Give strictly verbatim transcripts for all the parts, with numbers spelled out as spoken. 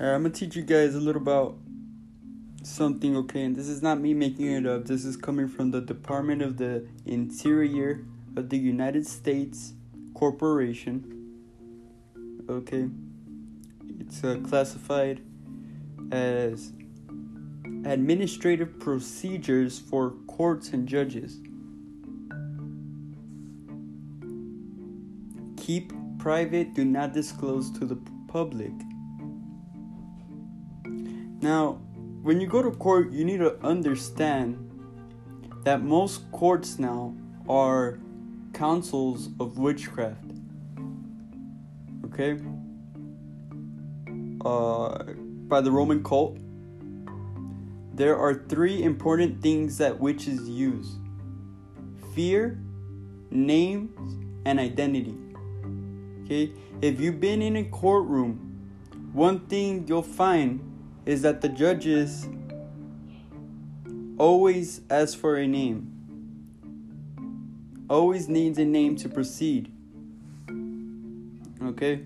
Alright, I'm gonna teach you guys a little about something, okay? And this is not me making it up. This is coming from the Department of the Interior of the United States Corporation, okay? It's uh, classified as Administrative Procedures for Courts and Judges. Keep private, do not disclose to the public. Now, when you go to court, you need to understand that most courts now are councils of witchcraft. Okay? Uh, by the Roman cult. There are three important things that witches use: fear, names, and identity. Okay? If you've been in a courtroom, one thing you'll find is that the judges always ask for a name. Always needs a name to proceed. Okay?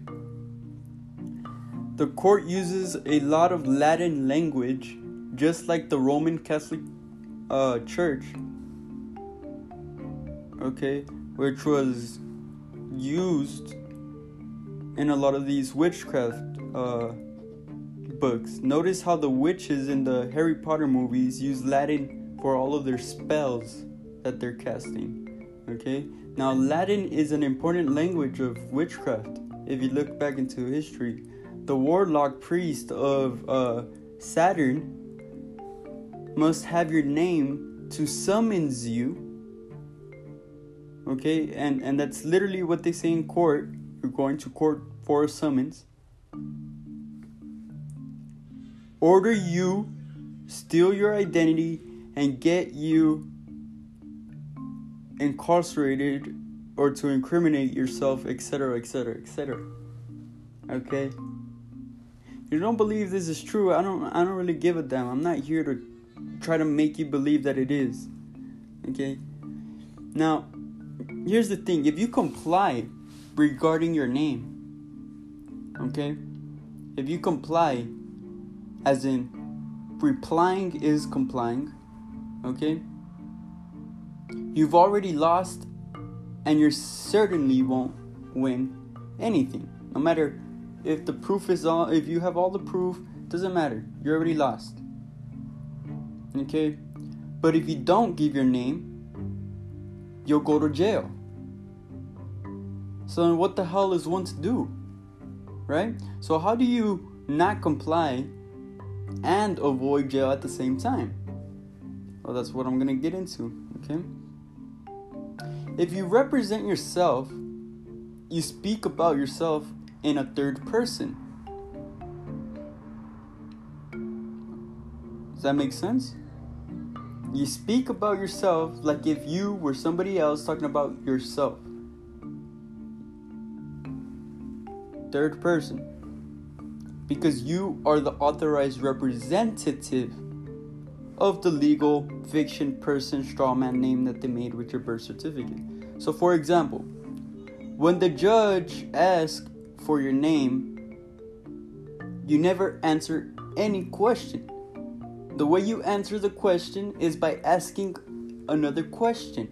The court uses a lot of Latin language, just like the Roman Catholic uh, Church. Okay? Which was used in a lot of these witchcraft uh books. Notice how the witches in the Harry Potter movies use Latin for all of their spells that they're casting. Okay? Now, Latin is an important language of witchcraft. If you look back into history, the warlock priest of uh, Saturn must have your name to summons you. Okay? And, and that's literally what they say in court. You're going to court for a summons. Order you, steal your identity, and get you incarcerated or to incriminate yourself, et cetera, et cetera, et cetera. Okay? You don't believe this is true? I don't. I don't really give a damn. I'm not here to try to make you believe that it is. Okay? Now, here's the thing: if you comply regarding your name, okay, if you comply. As in, replying is complying, okay? You've already lost, and you certainly won't win anything. No matter if the proof is all, if you have all the proof, doesn't matter. You already lost, okay? But if you don't give your name, you'll go to jail. So what the hell is one to do, right? So how do you not comply and avoid jail at the same time? Well, that's what I'm gonna get into, okay? If you represent yourself, you speak about yourself in a third person. Does that make sense? You speak about yourself like if you were somebody else talking about yourself. Third person. Because you are the authorized representative of the legal fiction person strawman name that they made with your birth certificate. So, for example, when the judge asks for your name, you never answer any question. The way you answer the question is by asking another question.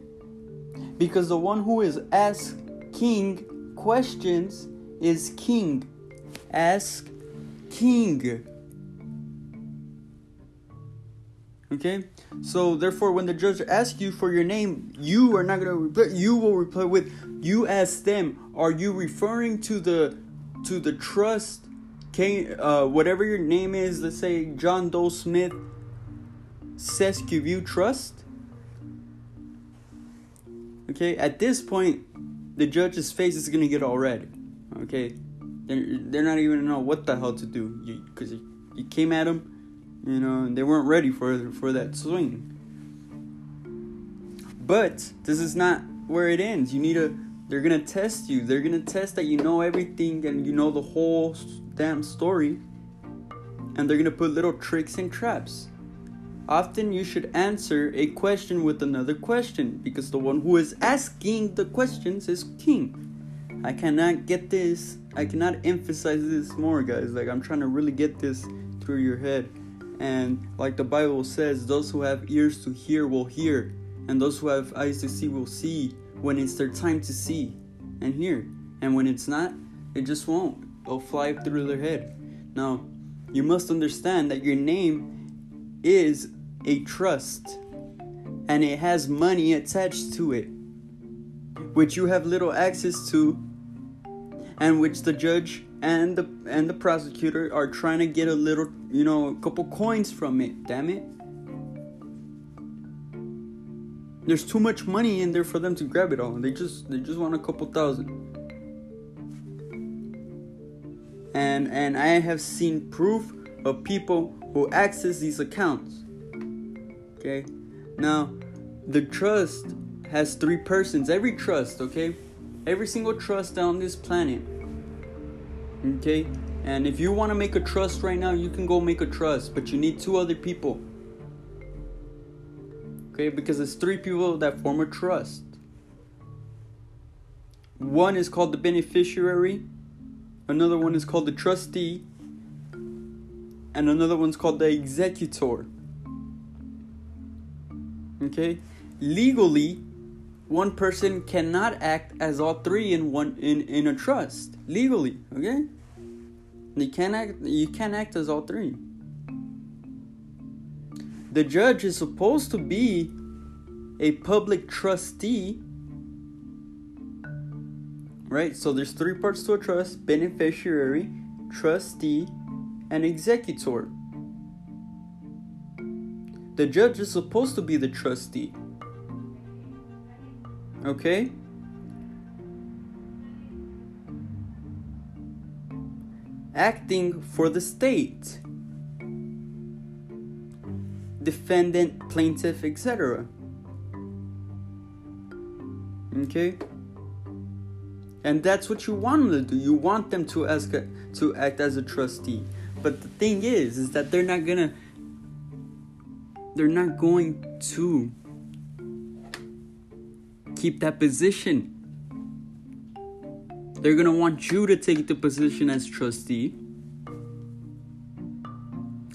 Because the one who is asking questions is king. Ask king. Okay? So, therefore, when the judge asks you for your name, you are not going to reply. You will reply with, you ask them, are you referring to the to the trust, uh, whatever your name is, let's say John Doe Smith Sesquivu Trust? Okay? At this point, the judge's face is going to get all red. Okay? They're not even know what the hell to do. You, because you, you came at them, you know, and they weren't ready for for that swing. But this is not where it ends. You need to. They're gonna test you. They're gonna test that you know everything and you know the whole damn story. And they're gonna put little tricks and traps. Often you should answer a question with another question, because the one who is asking the questions is king. I cannot get this I cannot emphasize this more, guys. Like, I'm trying to really get this through your head. And like the Bible says, those who have ears to hear will hear, and those who have eyes to see will see when it's their time to see and hear. And when it's not, it just won't. It'll fly through their head. Now, you must understand that your name is a trust, and it has money attached to it, which you have little access to, and which the judge and the and the prosecutor are trying to get a little, you know, a couple coins from it. Damn it. There's too much money in there for them to grab it all. They just they just want a couple thousand. And and I have seen proof of people who access these accounts. Okay? Now, the trust has three persons. Every trust, okay? Every single trust on this planet. Okay? And if you want to make a trust right now, you can go make a trust. But you need two other people. Okay? Because it's three people that form a trust. One is called the beneficiary. Another one is called the trustee. And another one's called the executor. Okay? Legally, one person cannot act as all three in one in, in a trust. Legally, okay? They can't act you can't act as all three. The judge is supposed to be a public trustee. Right, so there's three parts to a trust: beneficiary, trustee, and executor. The judge is supposed to be the trustee. Okay? Acting for the state. Defendant, plaintiff, et cetera. Okay? And that's what you want them to do. You want them to ask a, to act as a trustee. But the thing is, is that they're not gonna. They're not going to keep that position. They're gonna want you to take the position as trustee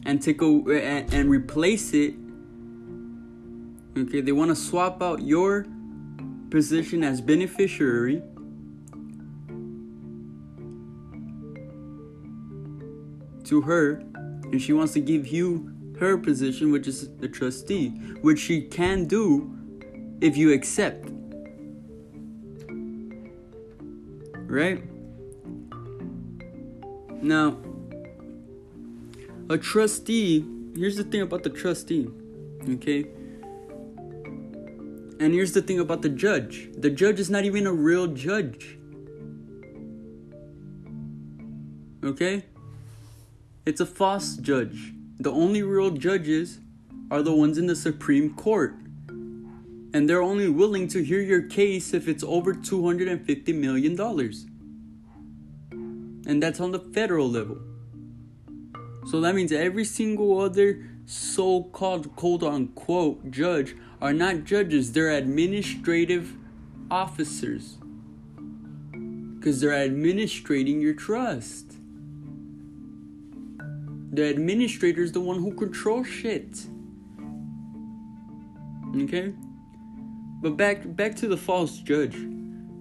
and take a, and, and replace it. Okay, they want to swap out your position as beneficiary. To her, and she wants to give you her position, which is the trustee, which she can do if you accept, right? Now, a trustee, here's the thing about the trustee, okay? And here's the thing about the judge. The judge is not even a real judge, okay? It's a false judge. The only real judges are the ones in the Supreme Court. And they're only willing to hear your case if it's over two hundred fifty million dollars. And that's on the federal level. So that means every single other so-called quote-unquote judge are not judges. They're administrative officers. Because they're administrating your trust. The administrator is the one who controls shit. Okay? But back back to the false judge.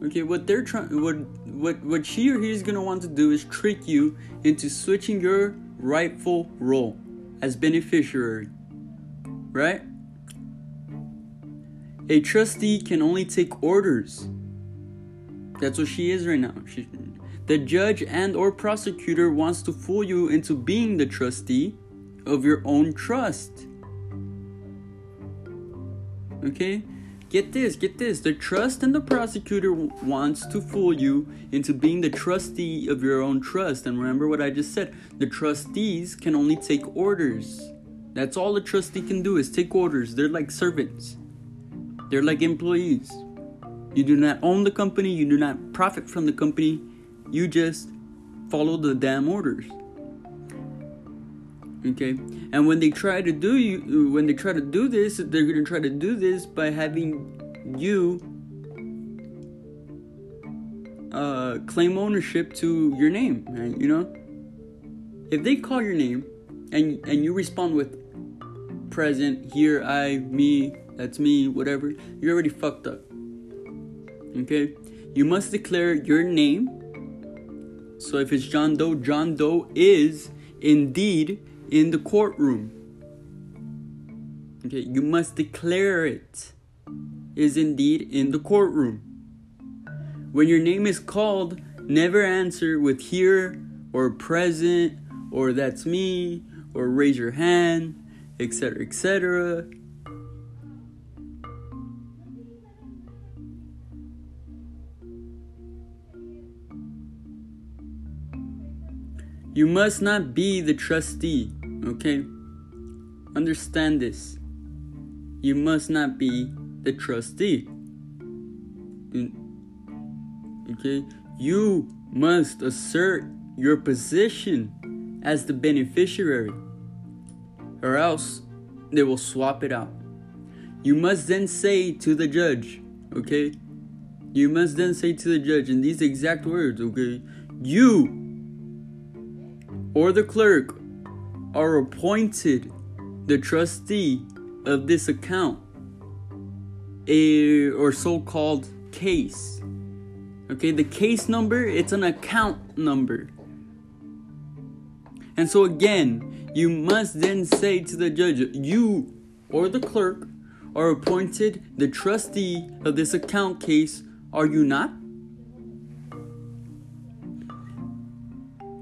Okay, what they're trying what what what she or he is gonna want to do is trick you into switching your rightful role as beneficiary. Right? A trustee can only take orders. That's what she is right now. She The judge and or prosecutor wants to fool you into being the trustee of your own trust. Okay? Get this, get this. The trust and the prosecutor w- wants to fool you into being the trustee of your own trust. And remember what I just said. The trustees can only take orders. That's all a trustee can do is take orders. They're like servants. They're like employees. You do not own the company. You do not profit from the company. You just follow the damn orders. Okay? And when they try to do you when they try to do this, they're going to try to do this by having you uh, claim ownership to your name, right? You know, if they call your name and and you respond with present, here, I, me, that's me, whatever, you're already fucked up. Okay? You must declare your name. So if it's John Doe, John Doe is indeed in the courtroom. Okay, you must declare it is indeed in the courtroom. When your name is called, never answer with here or present or that's me or raise your hand, etc, et cetera. You must not be the trustee, okay? Understand this. You must not be the trustee. Okay? You must assert your position as the beneficiary, or else they will swap it out. You must then say to the judge, okay? You must then say to the judge in these exact words, okay? You or the clerk are appointed the trustee of this account a, or so-called case. Okay, the case number, it's an account number. And so again, you must then say to the judge, you or the clerk are appointed the trustee of this account case, are you not?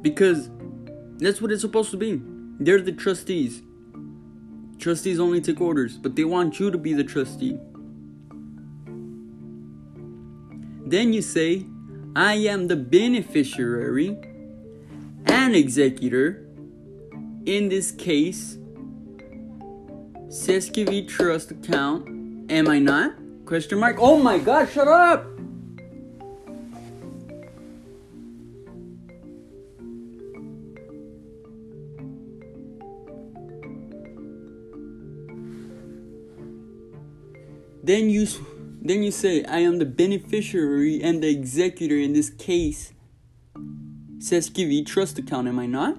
Because that's what it's supposed to be. They're the trustees. Trustees only take orders, but they want you to be the trustee. Then you say, I am the beneficiary and executor in this case, Sesquivi Trust Account, am I not? Question mark. Oh my God, shut up! Then you, then you say, I am the beneficiary and the executor in this case, Sesquivi Trust Account, am I not?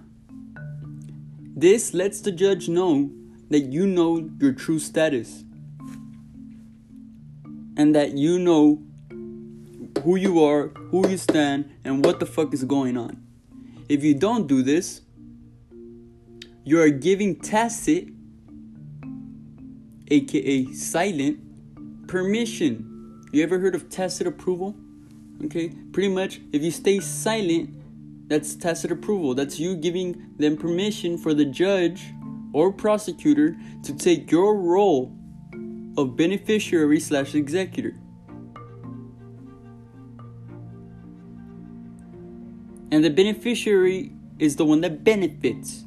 This lets the judge know that you know your true status and that you know who you are, who you stand, and what the fuck is going on. If you don't do this, you are giving tacit, aka silent, permission. You ever heard of tacit approval? Okay, pretty much if you stay silent, that's tacit approval. That's you giving them permission for the judge or prosecutor to take your role of beneficiary slash executor. And the beneficiary is the one that benefits.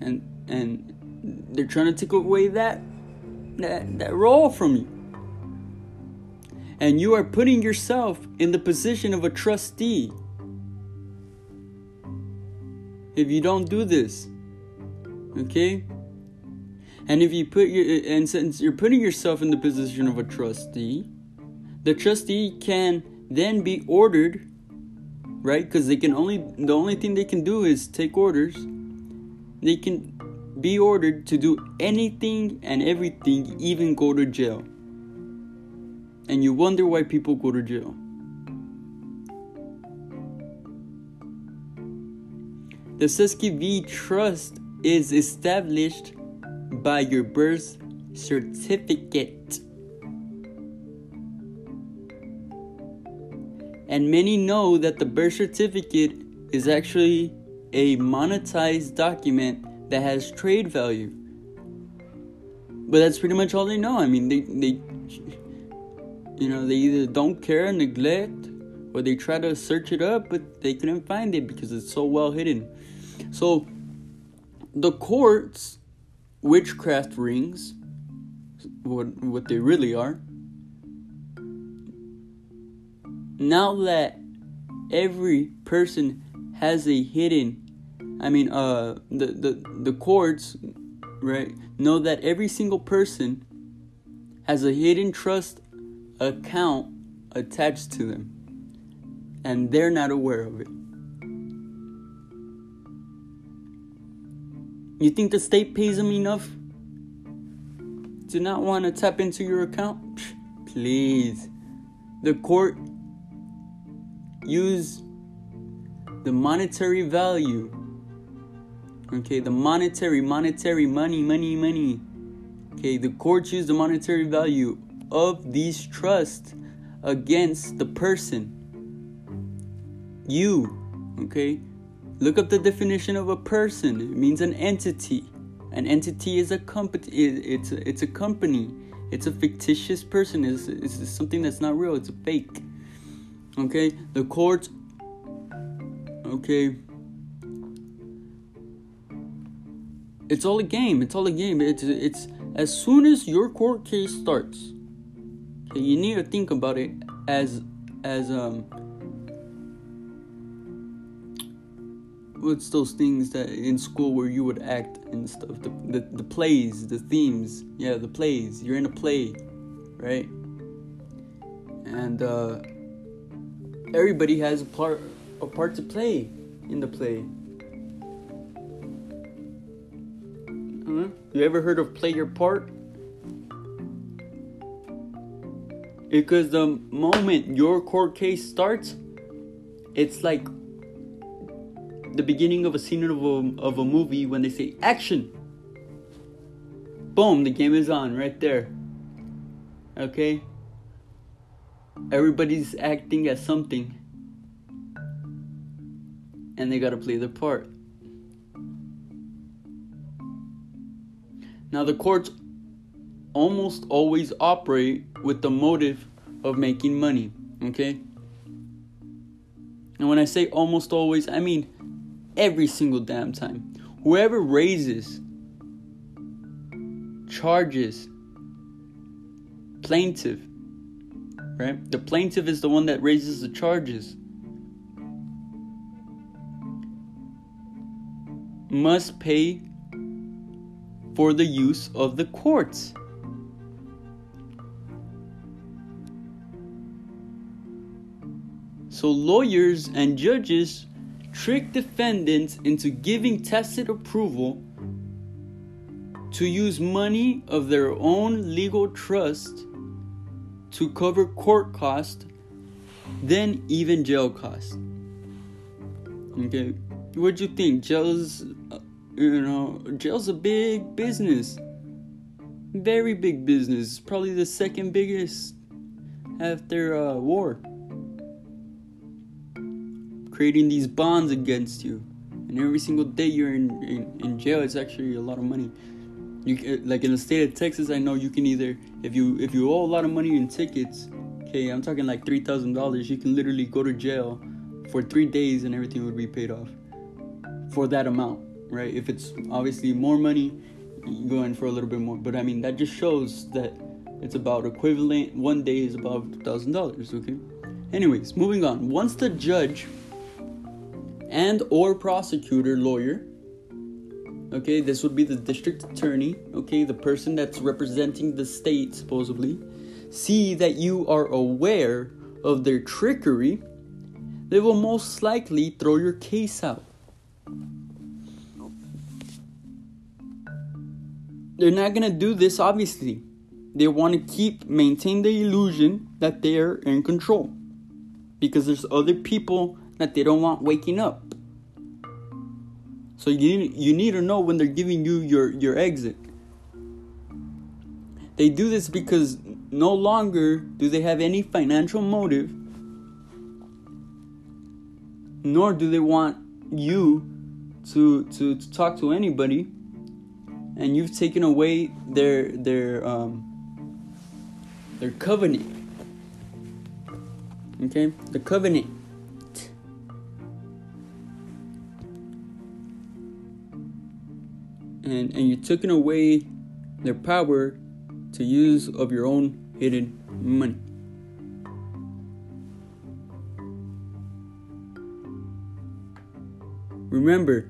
And and they're trying to take away that that, that role from you. And you are putting yourself in the position of a trustee if you don't do this, okay? And if you put your, and since you're putting yourself in the position of a trustee, the trustee can then be ordered, right? Because they can only the only thing they can do is take orders. They can be ordered to do anything and everything, even go to jail. And you wonder why people go to jail. The Sesquivi Trust is established by your birth certificate. And many know that the birth certificate is actually a monetized document that has trade value. But that's pretty much all they know. I mean, they... they You know, they either don't care, neglect, or they try to search it up, but they couldn't find it because it's so well hidden. So, the court's witchcraft rings, what, what they really are, now that every person has a hidden, I mean, uh, the, the, the courts, right, know that every single person has a hidden trust account attached to them, and they're not aware of it. You think the state pays them enough to not want to tap into your account? Please. The court used the monetary value. Okay, the monetary, monetary, money, money, money. Okay, the court used the monetary value of these trusts against the person. You, okay? Look up the definition of a person. It means an entity. An entity is a company. It's a, it's a company. It's a fictitious person. It's, it's something that's not real. It's a fake. Okay? The court... Okay... It's all a game. It's all a game. It's it's as soon as your court case starts, okay, you need to think about it as as um what's those things that in school where you would act and stuff. The the, the plays, the themes. Yeah, the plays. You're in a play, right? And uh, everybody has a part a part to play in the play. You ever heard of play your part? Because the moment your court case starts, it's like the beginning of a scene of a, of a movie when they say action. Boom, the game is on right there. Okay? Everybody's acting as something. And they gotta play their part. Now, the courts almost always operate with the motive of making money, okay? And when I say almost always, I mean every single damn time. Whoever raises charges, plaintiff, right? The plaintiff is the one that raises the charges. Must pay for the use of the courts. So lawyers and judges trick defendants into giving tacit approval to use money of their own legal trust to cover court costs, then even jail costs. Okay, what do you think? Jail's You know, jail's a big business. Very big business. Probably the second biggest after uh, war. Creating these bonds against you. And every single day you're in, in, in jail, it's actually a lot of money. You Like in the state of Texas, I know you can either... If you if you owe a lot of money in tickets, okay, I'm talking like three thousand dollars, you can literally go to jail for three days and everything would be paid off. For that amount. Right, if it's obviously more money, you go in for a little bit more. But I mean, that just shows that it's about equivalent. One day is about one thousand dollars, okay? Anyways, moving on. Once the judge and or prosecutor, lawyer, okay, this would be the district attorney, okay, the person that's representing the state, supposedly, see that you are aware of their trickery, they will most likely throw your case out. They're not going to do this, obviously. They want to keep, maintain the illusion that they're in control. Because there's other people that they don't want waking up. So you, you need to know when they're giving you your, your exit. They do this because no longer do they have any financial motive. Nor do they want you to, to, to talk to anybody. And you've taken away their their um, their covenant. Okay? The covenant. And and you've taken away their power to use of your own hidden money. Remember,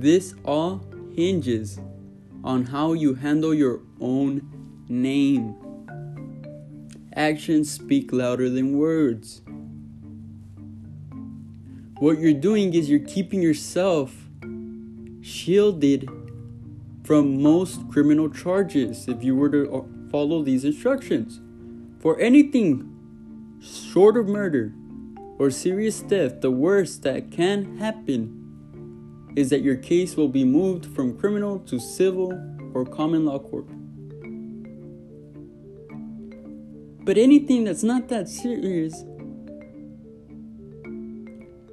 this all hinges on how you handle your own name Actions speak louder than words. What you're doing is you're keeping yourself shielded from most criminal charges if you were to follow these instructions. For anything short of murder or serious theft, the worst that can happen is that your case will be moved from criminal to civil or common law court. But anything that's not that serious,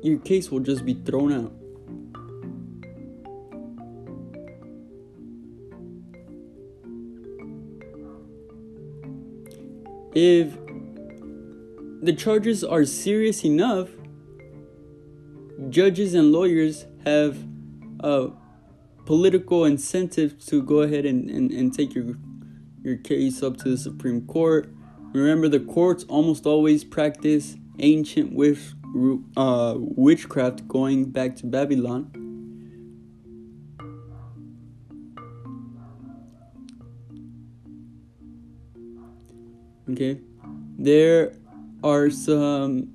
your case will just be thrown out. If the charges are serious enough, judges and lawyers have a political incentive to go ahead and, and, and take your your case up to the Supreme Court. Remember, the courts almost always practice ancient witch, uh, witchcraft going back to Babylon. Okay, there are some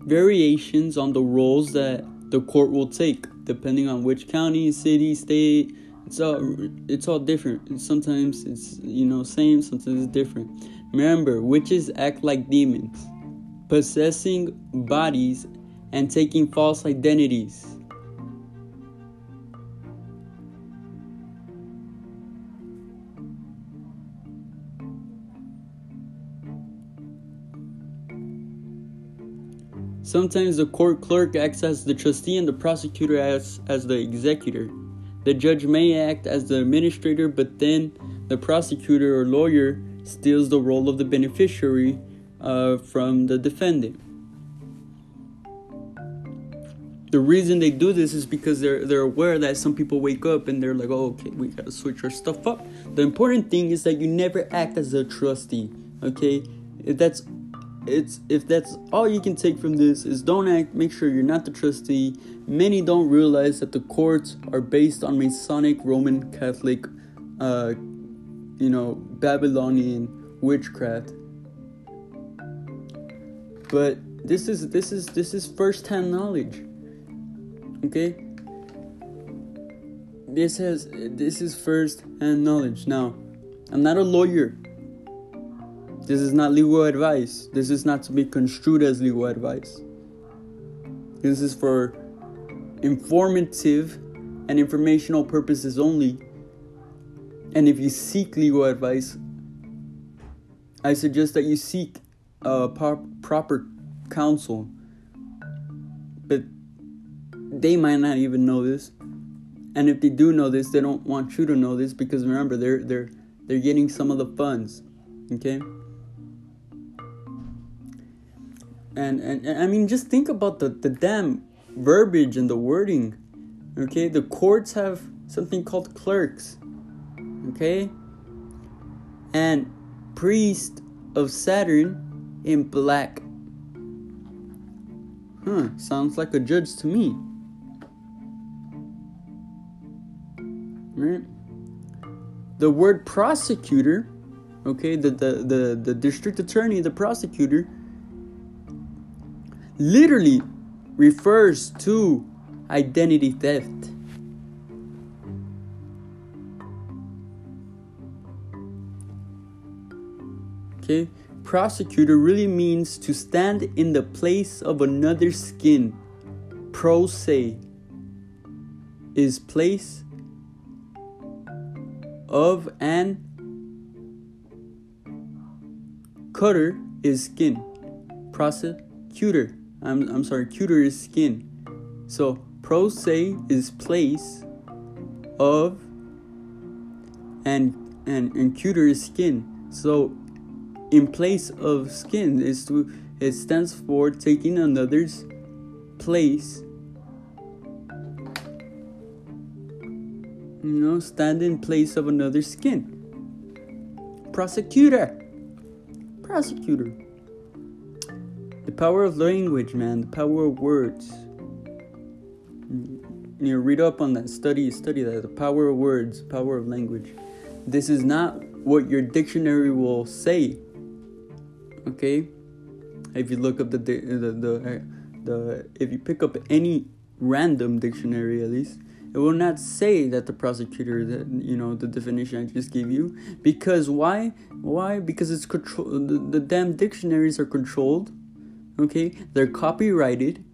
variations on the roles that the court will take, depending on which county, city, state. It's all, it's all different. And sometimes it's, you know, same, sometimes it's different. Remember, witches act like demons, possessing bodies and taking false identities. Sometimes the court clerk acts as the trustee and the prosecutor acts as the executor. The judge may act as the administrator, but then the prosecutor or lawyer steals the role of the beneficiary uh, from the defendant. The reason they do this is because they're they're aware that some people wake up and they're like, oh, okay, we gotta switch our stuff up. The important thing is that you never act as a trustee, okay? If that's It's if that's all you can take from this is don't act, make sure you're not the trustee. Many don't realize that the courts are based on Masonic, Roman Catholic, uh, you know, Babylonian witchcraft. But this is this is this is first-hand knowledge. Okay? This has this is first-hand knowledge. Now, I'm not a lawyer. This is not legal advice. This is not to be construed as legal advice. This is for informative and informational purposes only. And if you seek legal advice, I suggest that you seek uh, pro- proper counsel. But they might not even know this. And if they do know this, they don't want you to know this because remember, they're they're they're getting some of the funds. Okay? And, and and I mean, just think about the, the damn verbiage and the wording, okay? The courts have something called clerks, okay? And priest of Saturn in black. Huh, sounds like a judge to me. Right? The word prosecutor, okay, the, the, the, the district attorney, the prosecutor, literally refers to identity theft. Okay? Prosecutor really means to stand in the place of another's skin. Pro se is place of an cutter is skin. Prosecutor. I'm I'm sorry, cuter is skin. So pro se is place of and and and cuter is skin. So in place of skin is to it stands for taking another's place. You know, stand in place of another's skin. Prosecutor. Prosecutor. The power of language, man. The power of words. You know, read up on that. Study, study that. The power of words. Power of language. This is not what your dictionary will say. okay? If you look up the the the, the if you pick up any random dictionary, at least it will not say that the prosecutor, that, you know, the definition I just gave you, because why? Why? Because it's control. The, the damn dictionaries are controlled. Okay, they're copyrighted.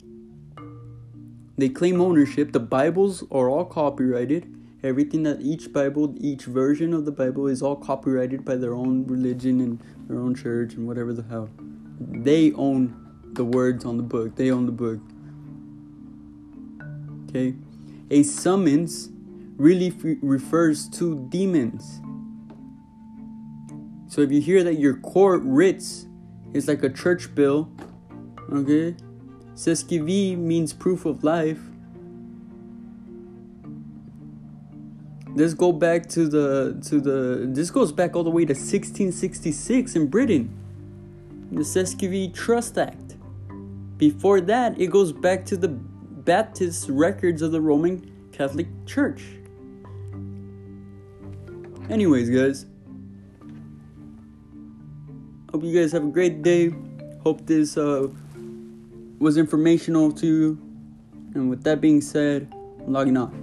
They claim ownership. The Bibles are all copyrighted. Everything that each Bible, each version of the Bible is all copyrighted by their own religion and their own church and whatever the hell. They own the words on the book. They own the book. Okay. A summons really f- refers to demons. So if you hear that your court writs is like a church bill, okay? Sesquivi means proof of life. This go back to the to the this goes back all the way to sixteen sixty-six in Britain. The Sesquivi Trust Act. Before that, it goes back to the Baptist records of the Roman Catholic Church. Anyways, guys, hope you guys have a great day. Hope this uh, was informational to you. And with that being said, I'm logging off.